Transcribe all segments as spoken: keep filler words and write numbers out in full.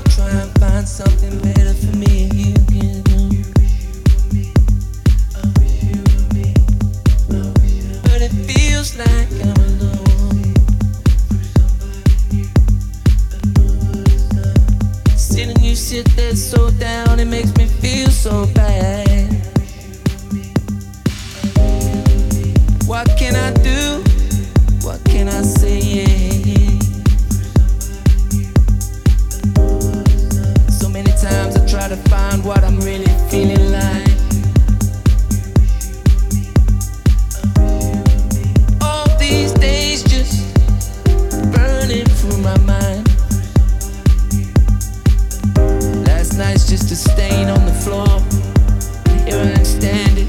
gonna try and find something better for me. You can do but it feels like I'm alone, sitting you sit there so down, it makes me feel so bad. What can I do? What can I say? Yeah. So many times I try to find what I'm really feeling like. All these days just burning through my mind. Last night's just a stain on the floor. Here I am standing.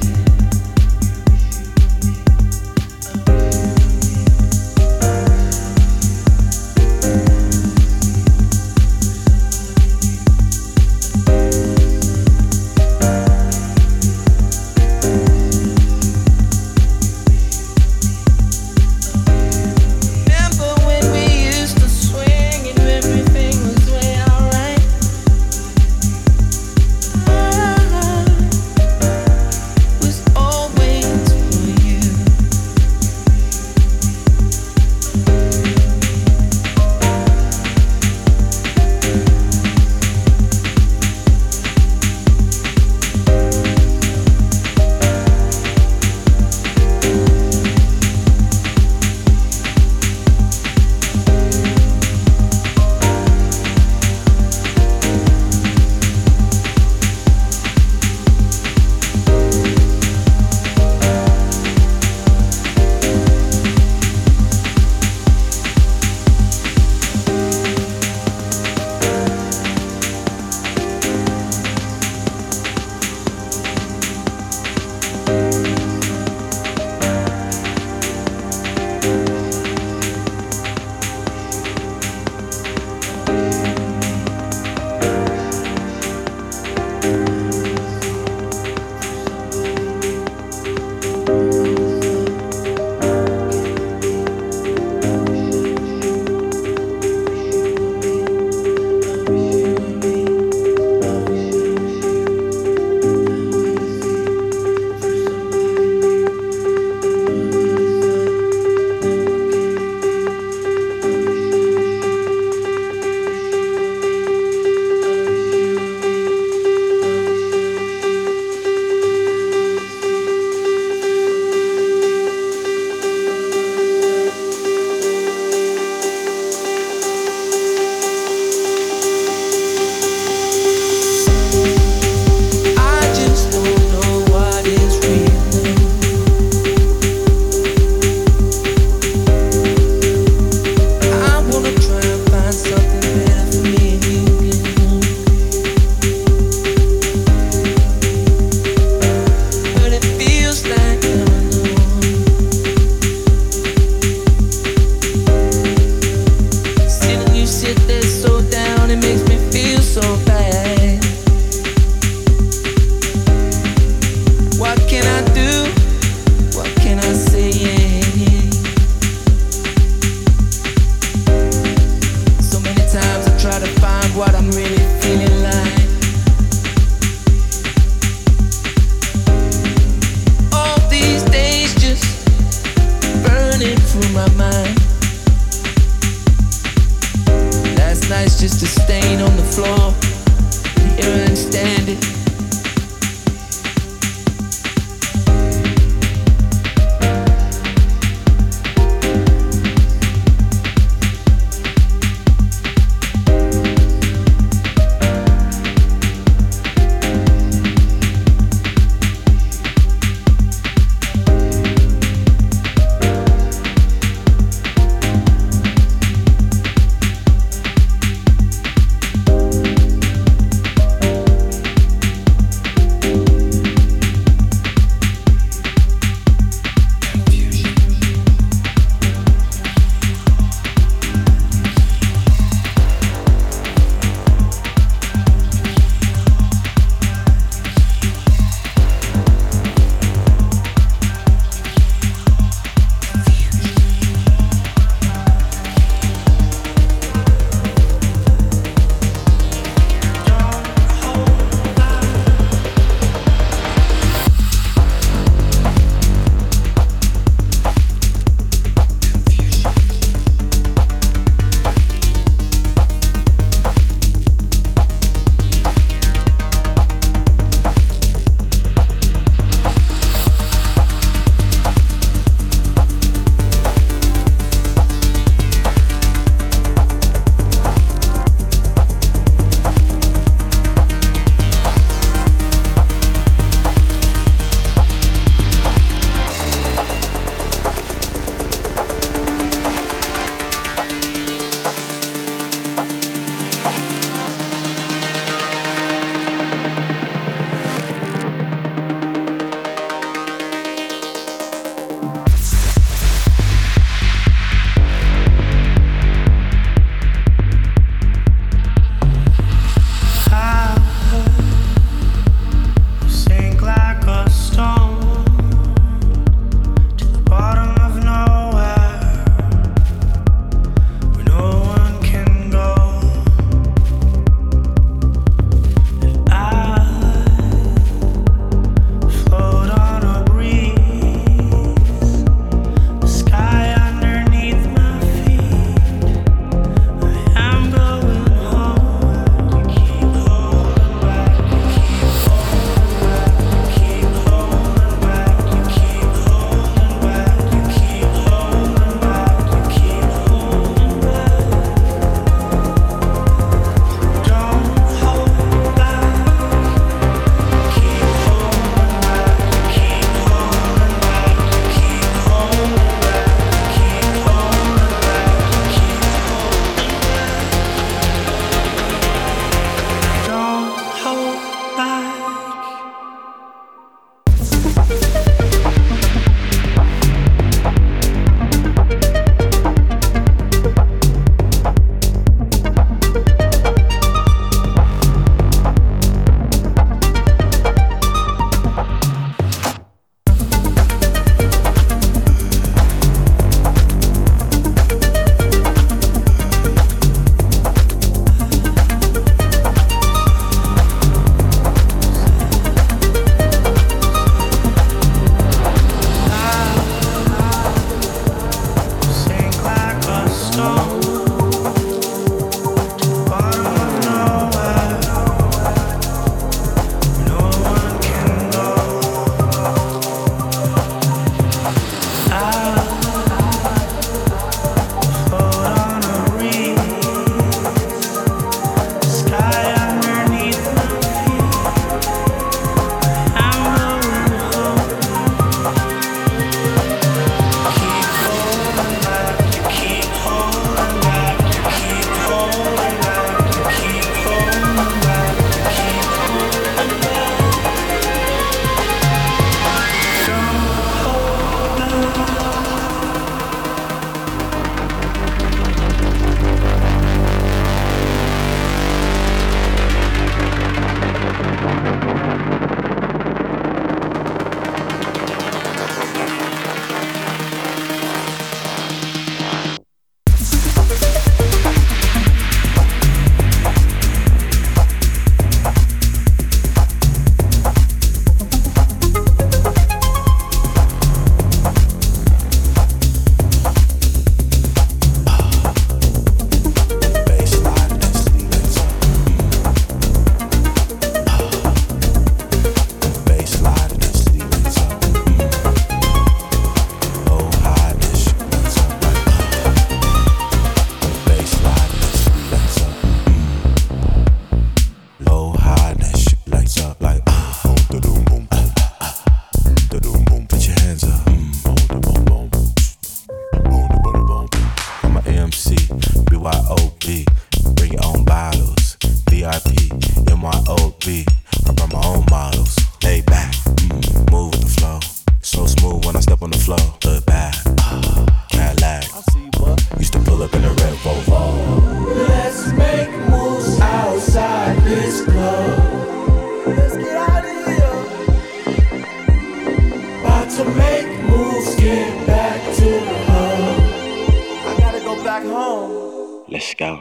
V I P in my old beat. I run my own models. Lay back, mm, move with the flow. So smooth when I step on the floor. Look back, can't lag. Used to pull up in a red Rover. Let's make moves outside this club. Let's get out of here. About to make moves, get back to the hub. I gotta go back home. Let's go.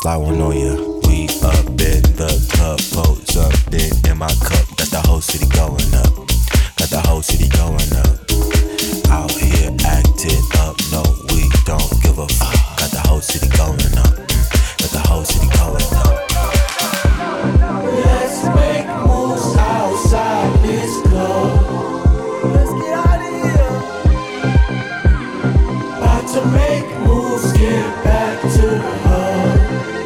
Slide one on ya. We up in the club, pose up then in my cup. Got the whole city going up. Got the whole city going up. Out here acting up, no, we don't give a fuck. Got the whole city going up. Got the whole city going up. Let's make moves outside this club. Let's get out of here. About to make moves, get back to the hub.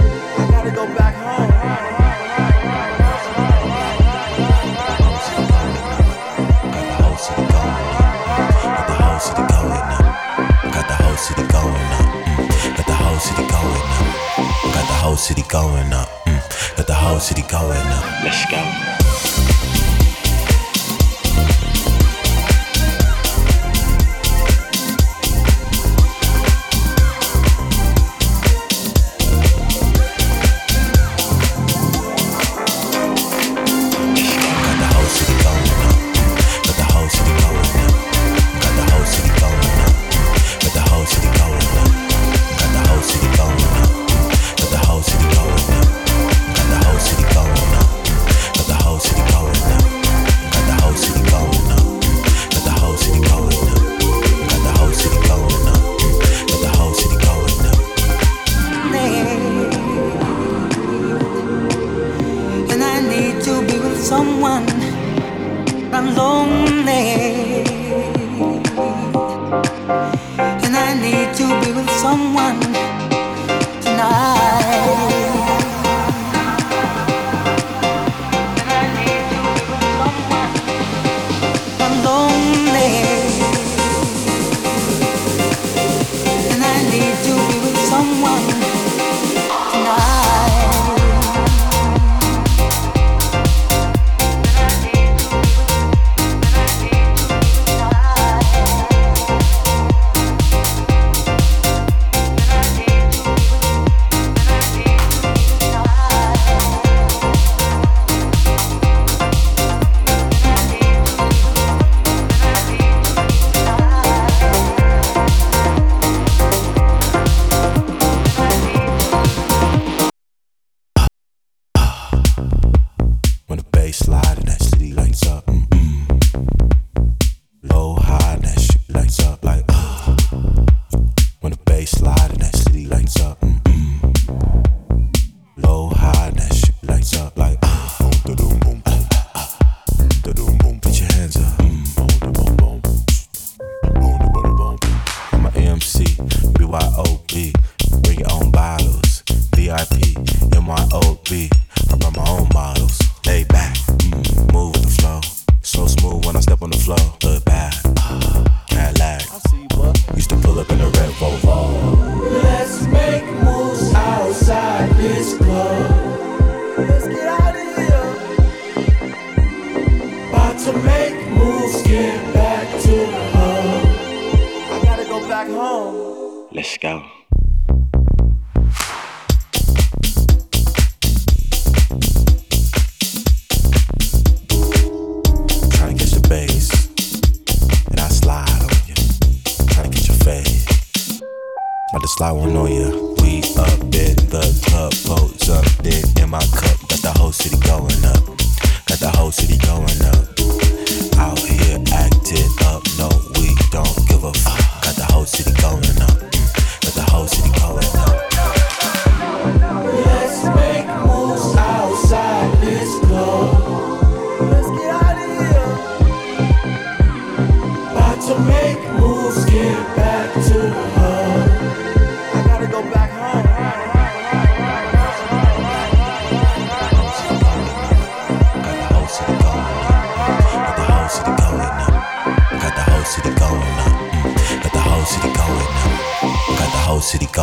City going up, mm. Got the whole city going up. Let's go. Got the whole city going up. Got the whole city going up. Got the whole city going up. Got the whole city going up. Got the whole city going up. Got the whole city going up. Got the whole city going up. Got the whole city going up. Got the whole city going up. Got the whole city going up. Got the whole city going up. Got the whole city going up. And I need to be with someone. I'm lonely. And I need to be with someone.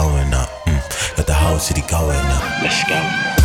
going up. Mm. Got the whole city going up. Let's go.